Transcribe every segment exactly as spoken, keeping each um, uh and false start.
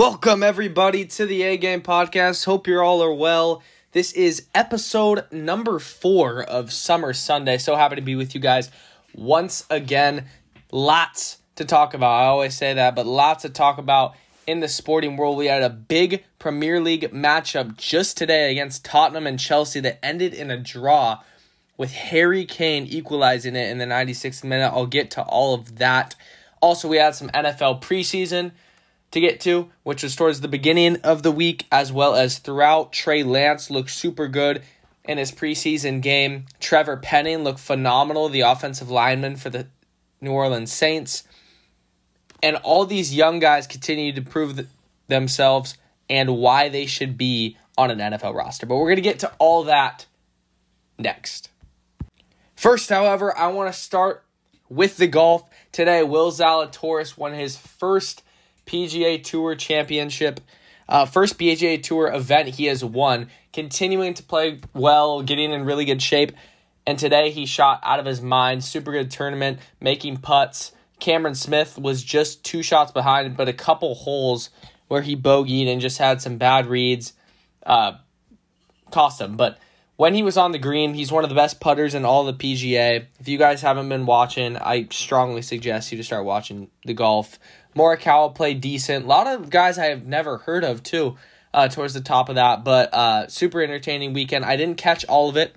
Welcome, everybody, to the A-Game Podcast. Hope you all are well. This is episode number four of Summer Sunday. So happy to be with you guys once again. Lots to talk about. I always say that, but lots to talk about in the sporting world. We had a big Premier League matchup just today against Tottenham and Chelsea that ended in a draw with Harry Kane equalizing it in the ninety-sixth minute. I'll get to all of that. Also, we had some N F L preseason to get to, which was towards the beginning of the week as well as throughout. Trey Lance looked super good in his preseason game. Trevor Penning looked phenomenal, the offensive lineman for the New Orleans Saints. And all these young guys continue to prove th- themselves and why they should be on an N F L roster. But we're going to get to all that next. First, however, I want to start with the golf. Today, Will Zalatoris won his first P G A Tour championship, uh, first P G A Tour event he has won, continuing to play well, getting in really good shape. And today he shot out of his mind, super good tournament, making putts. Cameron Smith was just two shots behind, but a couple holes where he bogeyed and just had some bad reads uh, cost him. But when he was on the green, he's one of the best putters in all the P G A. If you guys haven't been watching, I strongly suggest you to start watching the golf. Morikawa played decent. A lot of guys I have never heard of, too, uh, towards the top of that. But uh, super entertaining weekend. I didn't catch all of it.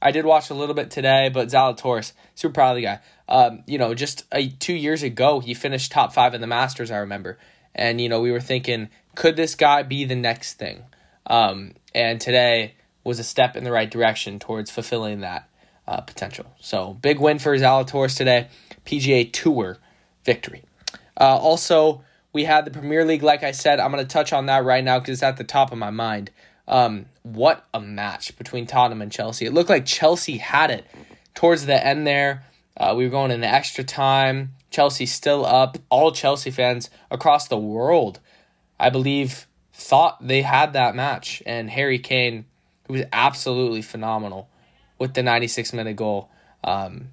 I did watch a little bit today, but Zalatoris, super proud of the guy. Um, you know, just a, two years ago, he finished top five in the Masters, I remember. And, you know, we were thinking, could this guy be the next thing? Um, and today was a step in the right direction towards fulfilling that uh, potential. So, big win for Zalatoris today. P G A Tour victory. Uh, also, we had the Premier League, like I said. I'm going to touch on that right now because it's at the top of my mind. Um, what a match between Tottenham and Chelsea. It looked like Chelsea had it towards the end there. Uh, we were going into extra time. Chelsea still up. All Chelsea fans across the world, I believe, thought they had that match. And Harry Kane, who was absolutely phenomenal with the ninety-sixth minute goal. Um,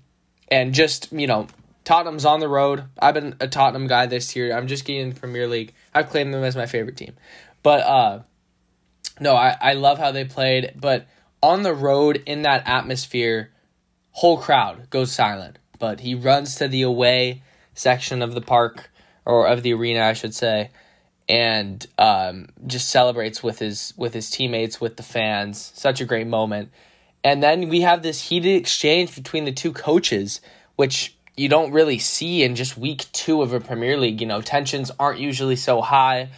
and just, you know, Tottenham's on the road. I've been a Tottenham guy this year. I'm just getting in the Premier League. I've claimed them as my favorite team. But, uh, no, I, I love how they played. But on the road, in that atmosphere, whole crowd goes silent. But he runs to the away section of the park, or of the arena, I should say, and um, just celebrates with his with his teammates, with the fans. Such a great moment. And then we have this heated exchange between the two coaches, which you don't really see in just week two of a Premier League. You know, tensions aren't usually so high,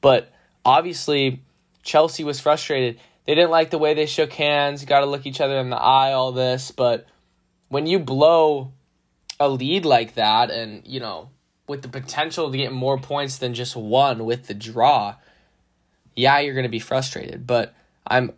but obviously Chelsea was frustrated. They didn't like the way they shook hands, got to look each other in the eye, all this. But when you blow a lead like that and, you know, with the potential to get more points than just one with the draw, yeah, you're going to be frustrated. But I'm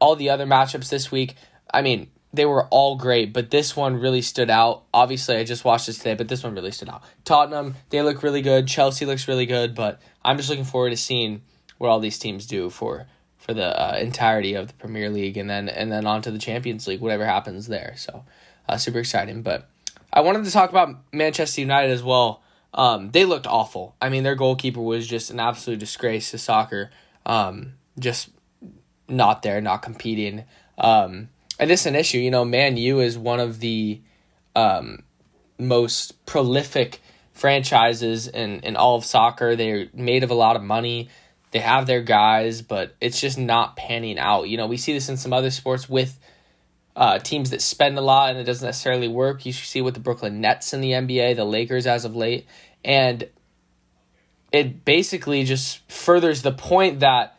all the other matchups this week, I mean, they were all great, but this one really stood out. Obviously, I just watched this today, but this one really stood out. Tottenham, they look really good. Chelsea looks really good, but I'm just looking forward to seeing what all these teams do for for the uh, entirety of the Premier League and then and then on to the Champions League, whatever happens there. So, uh, super exciting. But I wanted to talk about Manchester United as well. Um, they looked awful. I mean, their goalkeeper was just an absolute disgrace to soccer. Um, just not there, not competing. Um And this is an issue. You know, Man U is one of the um, most prolific franchises in, in all of soccer. They're made of a lot of money. They have their guys, but it's just not panning out. You know, we see this in some other sports with uh, teams that spend a lot and it doesn't necessarily work. You see with the Brooklyn Nets in the N B A, the Lakers as of late. And it basically just furthers the point that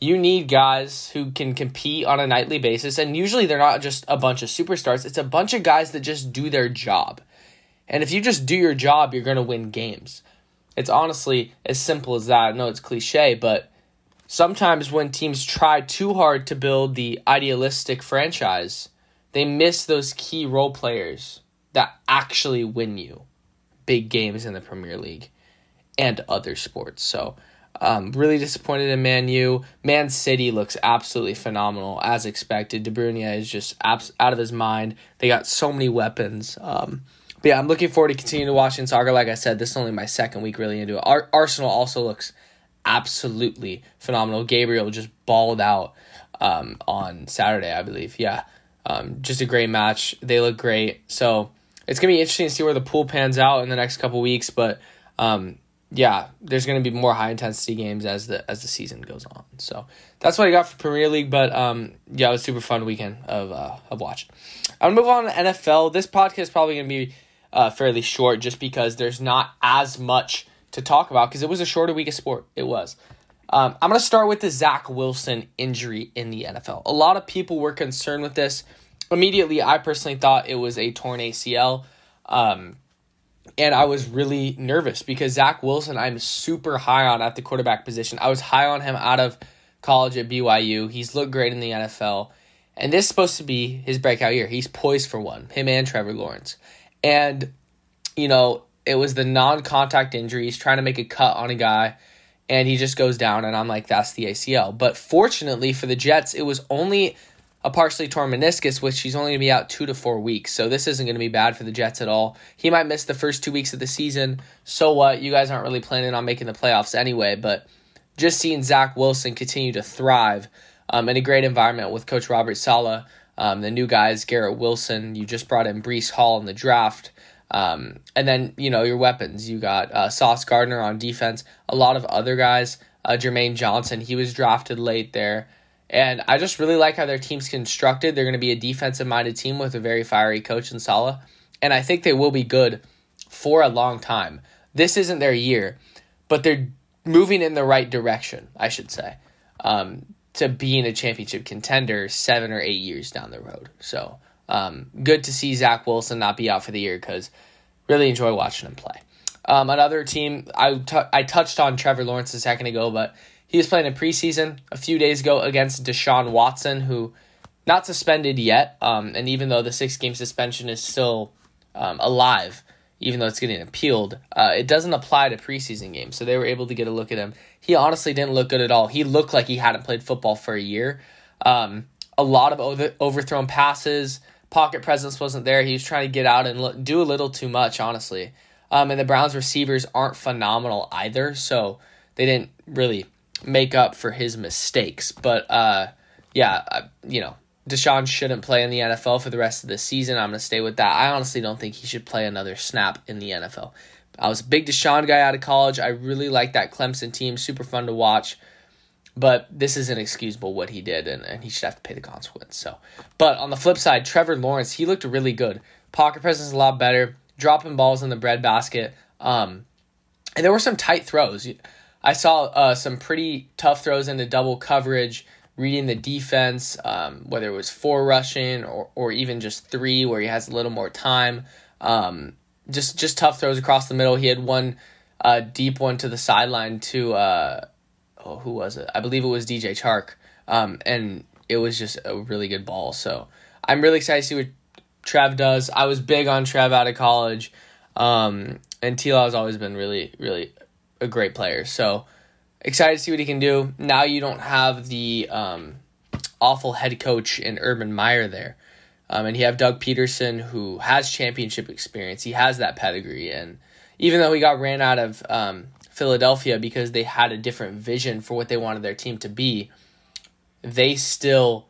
you need guys who can compete on a nightly basis, and usually they're not just a bunch of superstars. It's a bunch of guys that just do their job. And if you just do your job, you're going to win games. It's honestly as simple as that. I know it's cliche, but sometimes when teams try too hard to build the idealistic franchise, they miss those key role players that actually win you big games in the Premier League and other sports. So Um, really disappointed in Man U. Man City looks absolutely phenomenal, as expected. De Bruyne is just abs- out of his mind. They got so many weapons. Um, but yeah, I'm looking forward to continuing to watching soccer. Like I said, this is only my second week really into it. Ar- Arsenal also looks absolutely phenomenal. Gabriel just balled out um, on Saturday, I believe. Yeah, um, just a great match. They look great. So it's going to be interesting to see where the pool pans out in the next couple weeks. But um, yeah, there's going to be more high-intensity games as the as the season goes on. So that's what I got for Premier League. But um, yeah, it was a super fun weekend of, uh, of watch. I'm going to move on to N F L. This podcast is probably going to be uh, fairly short just because there's not as much to talk about because it was a shorter week of sport. It was. Um, I'm going to start with the Zach Wilson injury in the N F L. A lot of people were concerned with this. Immediately, I personally thought it was a torn A C L. Um, and I was really nervous because Zach Wilson, I'm super high on at the quarterback position. I was high on him out of college at B Y U. He's looked great in the N F L. And this is supposed to be his breakout year. He's poised for one, him and Trevor Lawrence. And, you know, it was the non-contact injury. He's trying to make a cut on a guy, and he just goes down, and I'm like, that's the A C L. But fortunately for the Jets, it was only a partially torn meniscus, which he's only going to be out two to four weeks. So this isn't going to be bad for the Jets at all. He might miss the first two weeks of the season. So what? You guys aren't really planning on making the playoffs anyway. But just seeing Zach Wilson continue to thrive um, in a great environment with Coach Robert Saleh, um, the new guys, Garrett Wilson. You just brought in Breece Hall in the draft. Um, and then, you know, your weapons, you got uh, Sauce Gardner on defense, a lot of other guys, uh, Jermaine Johnson, he was drafted late there. And I just really like how their team's constructed. They're going to be a defensive-minded team with a very fiery coach in Saleh. And I think they will be good for a long time. This isn't their year, but they're moving in the right direction, I should say, um, to being a championship contender seven or eight years down the road. So Um, good to see Zach Wilson not be out for the year because really enjoy watching him play. Um, another team, I, t- I touched on Trevor Lawrence a second ago, but he was playing in preseason a few days ago against Deshaun Watson, who not suspended yet, um, and even though the six-game suspension is still um, alive, even though it's getting appealed, uh, it doesn't apply to preseason games, so they were able to get a look at him. He honestly didn't look good at all. He looked like he hadn't played football for a year. Um, a lot of over- overthrown passes. Pocket presence wasn't there. He was trying to get out and look, do a little too much, honestly. Um, and the Browns receivers aren't phenomenal either, so they didn't really make up for his mistakes. But, uh, yeah, uh, you know, Deshaun shouldn't play in the N F L for the rest of the season. I'm going to stay with that. I honestly don't think he should play another snap in the N F L. I was a big Deshaun guy out of college. I really liked that Clemson team. Super fun to watch. But this is inexcusable what he did, and, and he should have to pay the consequence. So, but on the flip side, Trevor Lawrence, he looked really good. Pocket presence is a lot better. Dropping balls in the breadbasket. Um, and there were some tight throws. I saw uh, some pretty tough throws into double coverage, reading the defense, um, whether it was four rushing or, or even just three where he has a little more time. Um, just, just tough throws across the middle. He had one uh, deep one to the sideline to... Uh, Oh, who was it? I believe it was D J Chark, um, and it was just a really good ball. So I'm really excited to see what Trev does. I was big on Trev out of college, um, and T-Law has always been really, really a great player. So excited to see what he can do. Now you don't have the um, awful head coach in Urban Meyer there, um, and you have Doug Peterson, who has championship experience. He has that pedigree, and even though he got ran out of um, – Philadelphia because they had a different vision for what they wanted their team to be, they still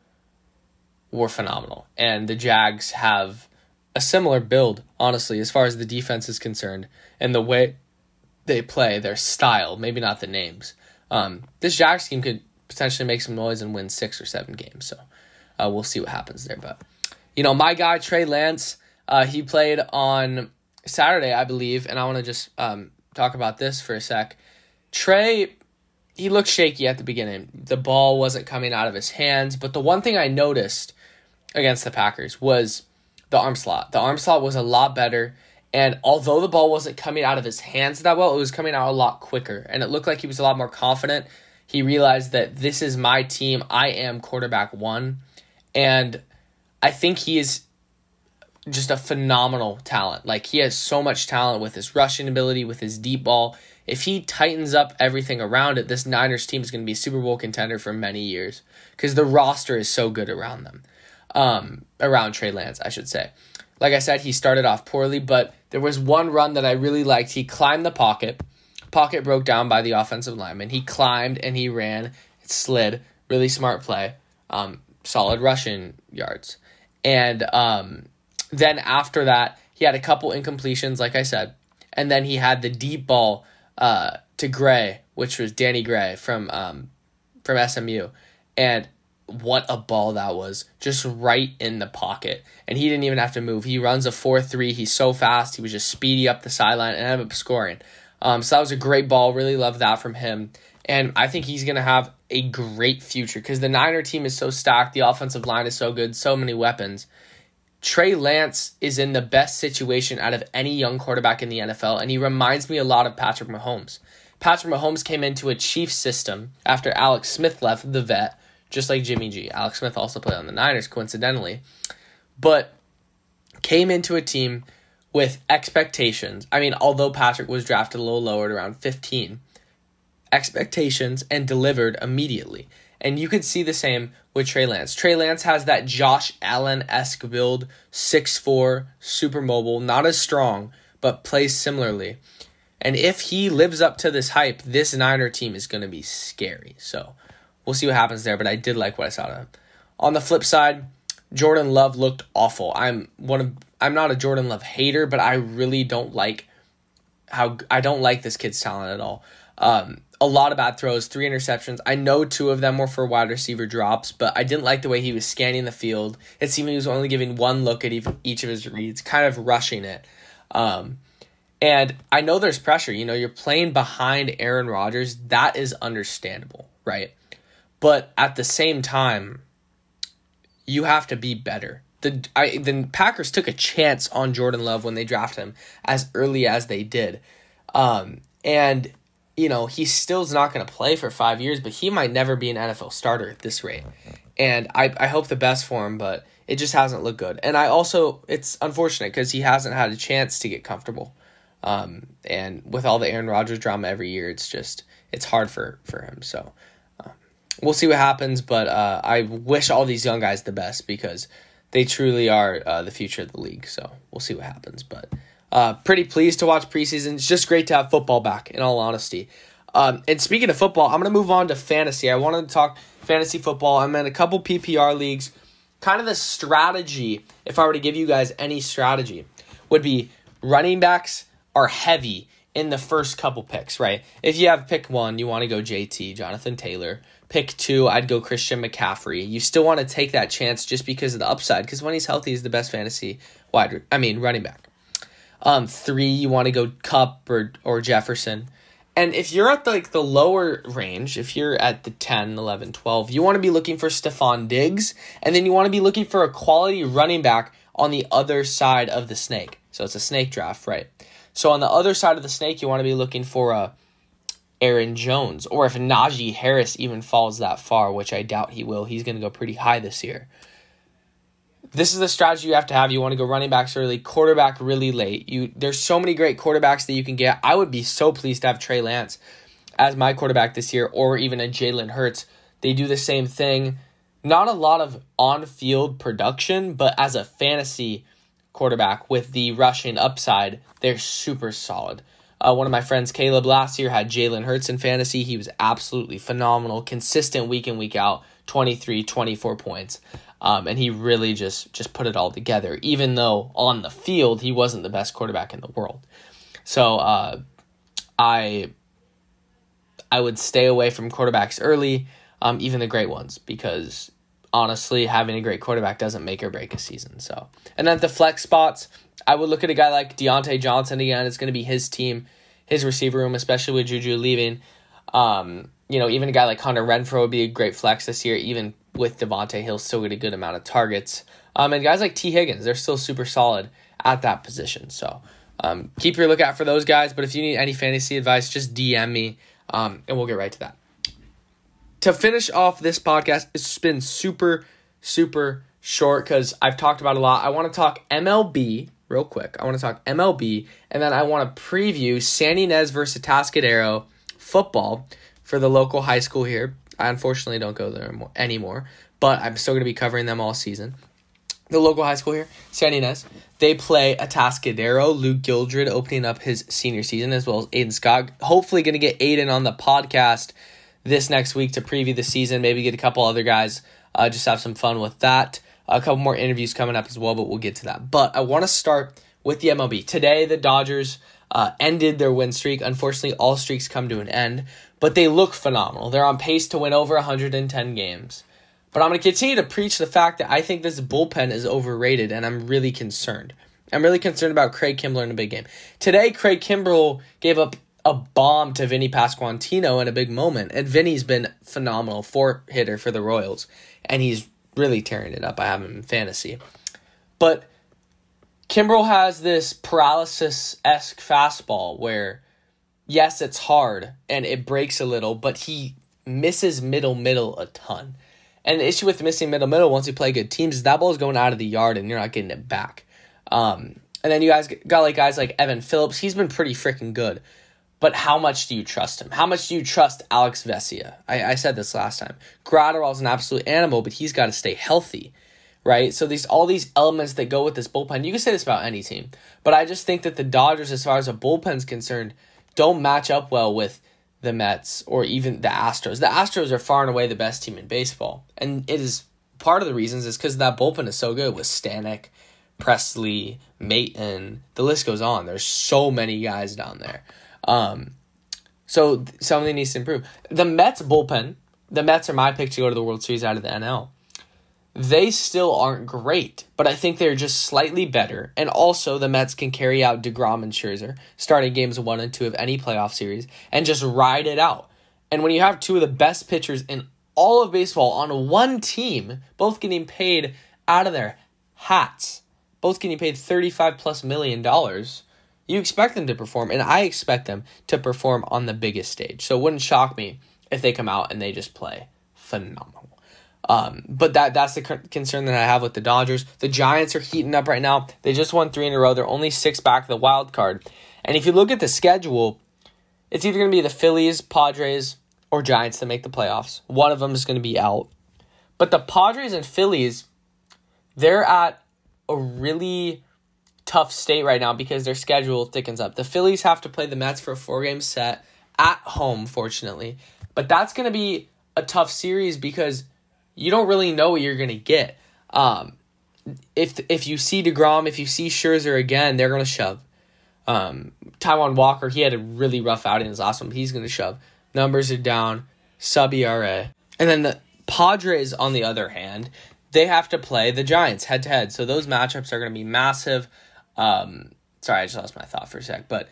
were phenomenal. And the Jags have a similar build, honestly, as far as the defense is concerned and the way they play, their style, maybe not the names. Um, this Jags team could potentially make some noise and win six or seven games. So uh, we'll see what happens there. But, you know, my guy, Trey Lance, uh, he played on Saturday, I believe, and I want to just... Um, talk about this for a sec. Trey, he looked shaky at the beginning. The ball wasn't coming out of his hands, but the one thing I noticed against the Packers was the arm slot. The arm slot was a lot better, and although the ball wasn't coming out of his hands that well, it was coming out a lot quicker, and it looked like he was a lot more confident. He realized that this is my team. I am quarterback one, and I think he is just a phenomenal talent. Like, he has so much talent with his rushing ability, with his deep ball. If he tightens up everything around it, this Niners team is going to be a Super Bowl contender for many years because the roster is so good around them, um, around Trey Lance, I should say. Like I said, he started off poorly, but there was one run that I really liked. He climbed the pocket, Pocket broke down by the offensive lineman. He climbed and he ran. It slid. Really smart play. Um, solid rushing yards. And um, then after that, he had a couple incompletions, like I said. And then he had the deep ball uh, to Gray, which was Danny Gray from um, from S M U. And what a ball that was, just right in the pocket. And he didn't even have to move. He runs a four three. He's so fast. He was just speedy up the sideline and ended up scoring. Um, so that was a great ball. Really loved that from him. And I think he's going to have a great future because the Niner team is so stacked. The offensive line is so good. So many weapons. Trey Lance is in the best situation out of any young quarterback in the N F L, and he reminds me a lot of Patrick Mahomes. Patrick Mahomes came into a Chiefs system after Alex Smith left the vet, just like Jimmy G. Alex Smith also played on the Niners, coincidentally, but came into a team with expectations. I mean, although Patrick was drafted a little lower at around fifteen, expectations, and delivered immediately. And you could see the same with Trey Lance. Trey Lance has that Josh Allen-esque build, six four, super mobile, not as strong, but plays similarly. And if he lives up to this hype, this Niner team is going to be scary. So we'll see what happens there, but I did like what I saw of him. On the flip side, Jordan Love looked awful. I'm one of I'm not a Jordan Love hater, but I really don't like how I don't like this kid's talent at all. Um, a lot of bad throws, three interceptions. I know two of them were for wide receiver drops, but I didn't like the way he was scanning the field. It seemed he was only giving one look at each of his reads, kind of rushing it. Um, and I know there's pressure. You know, you're playing behind Aaron Rodgers. That is understandable, right? But at the same time, you have to be better. The I, the Packers took a chance on Jordan Love when they drafted him as early as they did. Um, and, you know, he still's not going to play for five years, but he might never be an N F L starter at this rate. And I, I hope the best for him, but it just hasn't looked good. And I also, it's unfortunate because he hasn't had a chance to get comfortable. Um, and with all the Aaron Rodgers drama every year, it's just, it's hard for, for him, so... We'll see what happens, but uh, I wish all these young guys the best because they truly are uh, the future of the league. So we'll see what happens. But uh, pretty pleased to watch preseason. It's just great to have football back, in all honesty. Um, and speaking of football, I'm going to move on to fantasy. I wanted to talk fantasy football. I'm in a couple P P R leagues. Kind of the strategy, if I were to give you guys any strategy, would be running backs are heavy in the first couple picks, right? If you have pick one, you want to go J T, Jonathan Taylor. Pick two, I'd go Christian McCaffrey. You still want to take that chance just because of the upside, because when he's healthy, he's the best fantasy wide. I mean, running back. Um, three, you want to go Kupp or or Jefferson. And if you're at the, like the lower range, if you're at the ten, eleven, twelve, you want to be looking for Stephon Diggs, and then you want to be looking for a quality running back on the other side of the snake. So it's a snake draft, right? So on the other side of the snake, you want to be looking for a Aaron Jones, or if Najee Harris even falls that far, which I doubt he will. He's going to go pretty high this year. This is the strategy you have to have. You want to go running backs early, quarterback really late. You There's so many great quarterbacks that you can get. I would be so pleased to have Trey Lance as my quarterback this year, or even a Jalen Hurts. They do the same thing. Not a lot of on-field production, but as a fantasy quarterback with the rushing upside, they're super solid. Uh, one of my friends, Caleb, last year had Jalen Hurts in fantasy. He was absolutely phenomenal, consistent week in, week out, twenty-three, twenty-four points. Um, and he really just, just put it all together, even though on the field he wasn't the best quarterback in the world. So uh, I I would stay away from quarterbacks early, um, even the great ones, because honestly, having a great quarterback doesn't make or break a season. So, and then the flex spots, I would look at a guy like Deontay Johnson again. It's going to be his team, his receiver room, especially with Juju leaving. Um, you know, even a guy like Hunter Renfrow would be a great flex this year. Even with Devontae Hill, still get a good amount of targets. Um, and guys like T. Higgins, they're still super solid at that position. So um, keep your lookout for those guys. But if you need any fantasy advice, just D M me, um, and we'll get right to that. To finish off this podcast, it's been super, super short because I've talked about a lot. I want to talk M L B. Real quick, I want to talk M L B, and then I want to preview San Ynez versus Atascadero football for the local high school here. I unfortunately don't go there anymore, but I'm still going to be covering them all season. the local high school here, San Ynez. They play Atascadero. Luke Gildred opening up his senior season, as well as Aiden Scott. Hopefully going to get Aiden on the podcast this next week to preview the season. Maybe get a couple other guys. Uh, just have some fun with that. A couple more interviews coming up as well, but we'll get to that. But I want to start with the M L B. Today, the Dodgers uh, ended their win streak. Unfortunately, all streaks come to an end, but they look phenomenal. They're on pace to win over one hundred ten games. But I'm going to continue to preach the fact that I think this bullpen is overrated, and I'm really concerned. I'm really concerned about Craig Kimbrell in a big game. Today, Craig Kimbrell gave up a bomb to Vinny Pasquantino in a big moment, and Vinny's been phenomenal, four-hitter for the Royals, and he's really tearing it up. I have him in fantasy. But Kimbrell has this paralysis-esque fastball where, yes, it's hard, and it breaks a little, but he misses middle-middle a ton. And the issue with missing middle-middle once you play good teams is that ball is going out of the yard and you're not getting it back. Um, and then you guys got like guys like Evan Phillips. He's been pretty freaking good. But how much do you trust him? How much do you trust Alex Vesia? I, I said this last time. Gratterall's an absolute animal, but he's got to stay healthy, right? So these all these elements that go with this bullpen, you can say this about any team. But I just think that the Dodgers, as far as a bullpen's concerned, don't match up well with the Mets, or even the Astros. The Astros are far and away the best team in baseball. And it is part of the reasons is because that bullpen is so good with Stanek, Presley, Mayton. The list goes on. There's so many guys down there. Um, so something needs to improve. The Mets bullpen, the Mets are my pick to go to the World Series out of the N L. They still aren't great, but I think they're just slightly better. And also, the Mets can carry out DeGrom and Scherzer, starting games one and two of any playoff series, and just ride it out. And when you have two of the best pitchers in all of baseball on one team, both getting paid out of their hats, both getting paid thirty-five plus million dollars, you expect them to perform, and I expect them to perform on the biggest stage. So it wouldn't shock me if they come out and they just play phenomenal. Um, but that that's the concern that I have with the Dodgers. The Giants are heating up right now. They just won three in a row. They're only six back of the wild card. And if you look at the schedule, it's either going to be the Phillies, Padres, or Giants that make the playoffs. One of them is going to be out. But the Padres and Phillies, they're at a really tough state right now because their schedule thickens up. The Phillies have to play the Mets for a four-game set at home, fortunately. But that's going to be a tough series because you don't really know what you're going to get. Um, if if you see DeGrom, if you see Scherzer again, they're going to shove. Um, Taiwan Walker, he had a really rough outing in his last one, but he's going to shove. Numbers are down, sub-E R A. And then the Padres, on the other hand, they have to play the Giants head-to-head. So those matchups are going to be massive. Um, sorry, I just lost my thought for a sec, but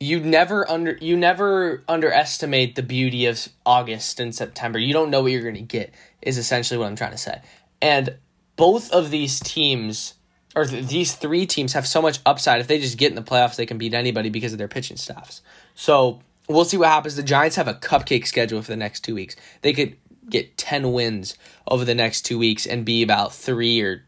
You never under you never underestimate the beauty of August and September. You don't know what you're going to get is essentially what I'm trying to say. And both of these teams, or th- these three teams, have so much upside. If they just get in the playoffs, they can beat anybody because of their pitching staffs. So we'll see what happens. The Giants have a cupcake schedule for the next two weeks. They could get ten wins over the next two weeks and be about three or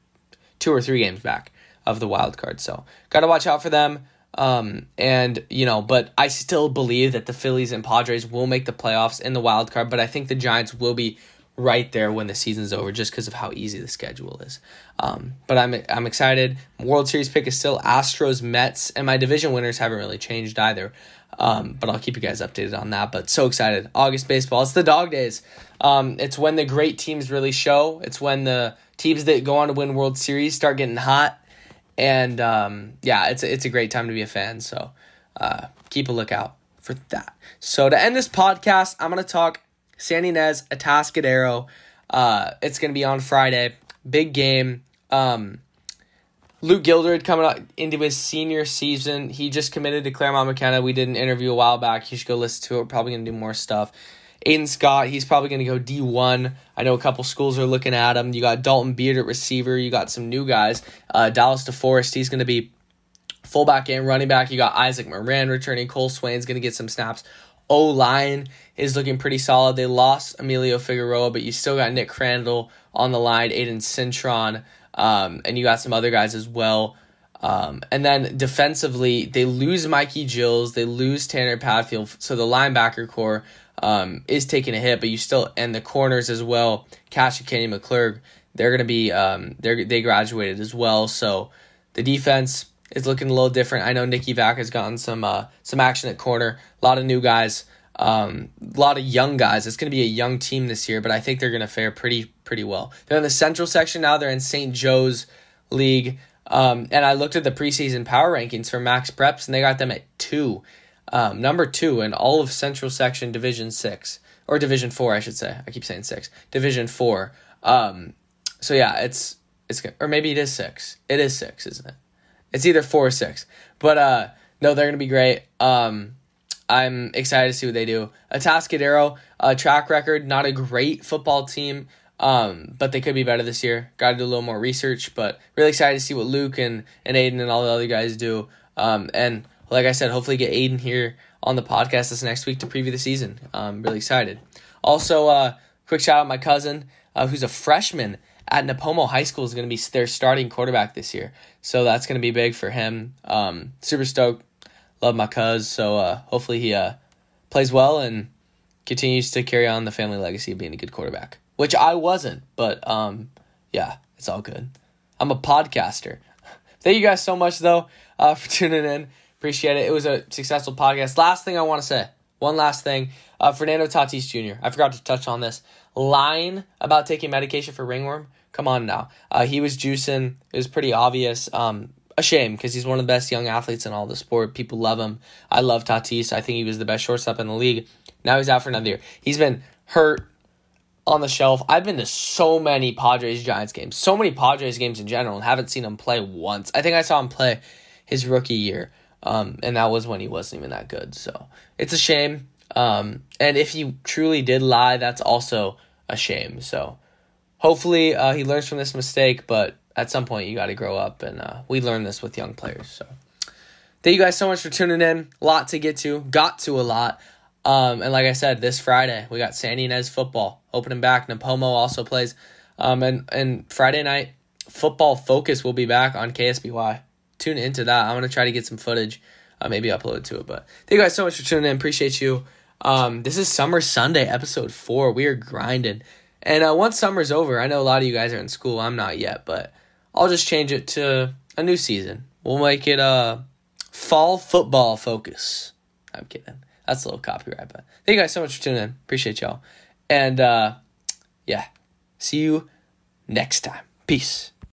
two or three games back of the wild card. So got to watch out for them. Um, and, you know, but I still believe that the Phillies and Padres will make the playoffs in the wild card, but I think the Giants will be right there when the season's over just because of how easy the schedule is. Um, but I'm, I'm excited. World Series pick is still Astros, Mets, and my division winners haven't really changed either. Um, but I'll keep you guys updated on that, but so excited. August baseball. It's the dog days. Um, it's when the great teams really show. It's when the teams that go on to win World Series start getting hot. And, um, yeah, it's a, it's a great time to be a fan, so uh, keep a lookout for that. So to end this podcast, I'm going to talk San Ynez, Atascadero. Uh, it's going to be on Friday. Big game. Um, Luke Gildred coming up into his senior season. He just committed to Claremont McKenna. We did an interview a while back. You should go listen to it. We're probably going to do more stuff. Aiden Scott, he's probably going to go D one. I know a couple schools are looking at him. You got Dalton Beard at receiver. You got some new guys. Uh, Dallas DeForest, he's going to be fullback and running back. You got Isaac Moran returning. Cole Swain's going to get some snaps. O-line is looking pretty solid. They lost Emilio Figueroa, but you still got Nick Crandall on the line, Aiden Cintron, um, and you got some other guys as well. Um, and then defensively, they lose Mikey Gills. They lose Tanner Padfield. So the linebacker core Um, is taking a hit, but you still, and the corners as well, Cash and Kenny McClurg, they're going to be um, they they graduated as well. So the defense is looking a little different. I know Nicky Vac has gotten some uh, some action at corner. A lot of new guys, um, a lot of young guys. It's going to be a young team this year, but I think they're going to fare pretty pretty well. They're in the Central section now. They're in Saint Joe's League, um, and I looked at the preseason power rankings for Max Preps, and they got them at two, um, number two in all of Central section Division Six or Division Four, I should say. I keep saying six, Division Four. Um, so yeah, it's it's or maybe it is six. It is six, isn't it? It's either four or six. But uh, no, they're going to be great. Um, I'm excited to see what they do. Atascadero, uh, track record, not a great football team, um, but they could be better this year. Got to do a little more research, but really excited to see what Luke and, and Aiden and all the other guys do. Um, and like I said, hopefully get Aiden here on the podcast this next week to preview the season. I'm really excited. Also, uh, quick shout out to my cousin, uh, who's a freshman at Napomo High School, is going to be their starting quarterback this year. So that's going to be big for him. Um, super stoked. Love my cuz. So uh, hopefully he uh, plays well and continues to carry on the family legacy of being a good quarterback, which I wasn't. But um, yeah, it's all good. I'm a podcaster. Thank you guys so much, though, uh, for tuning in. Appreciate it. It was a successful podcast. Last thing I want to say. One last thing. Uh, Fernando Tatis Junior I forgot to touch on this. Lying about taking medication for ringworm. Come on now. Uh, he was juicing. It was pretty obvious. Um, a shame, because he's one of the best young athletes in all the sport. People love him. I love Tatis. I think he was the best shortstop in the league. Now he's out for another year. He's been hurt, on the shelf. I've been to so many Padres-Giants games, so many Padres games in general, and haven't seen him play once. I think I saw him play his rookie year, um, and that was when he wasn't even that good. So it's a shame. Um, and if he truly did lie, that's also a shame. So hopefully uh, he learns from this mistake, but at some point you got to grow up, and uh, we learn this with young players. So thank you guys so much for tuning in. A lot to get to. Got to a lot. Um, and like I said, this Friday, we got San Ynez football opening back. Napomo also plays. Um, and, and Friday night, Football Focus will be back on K S B Y. Tune into that. I'm going to try to get some footage. Uh, maybe upload to it. But thank you guys so much for tuning in. Appreciate you. Um, this is Summer Sunday, episode four. We are grinding. And uh, once summer's over, I know a lot of you guys are in school. I'm not yet, but I'll just change it to a new season. We'll make it uh, Fall Football Focus. I'm kidding. That's a little copyright, but thank you guys so much for tuning in. Appreciate y'all. And, uh, yeah, see you next time. Peace.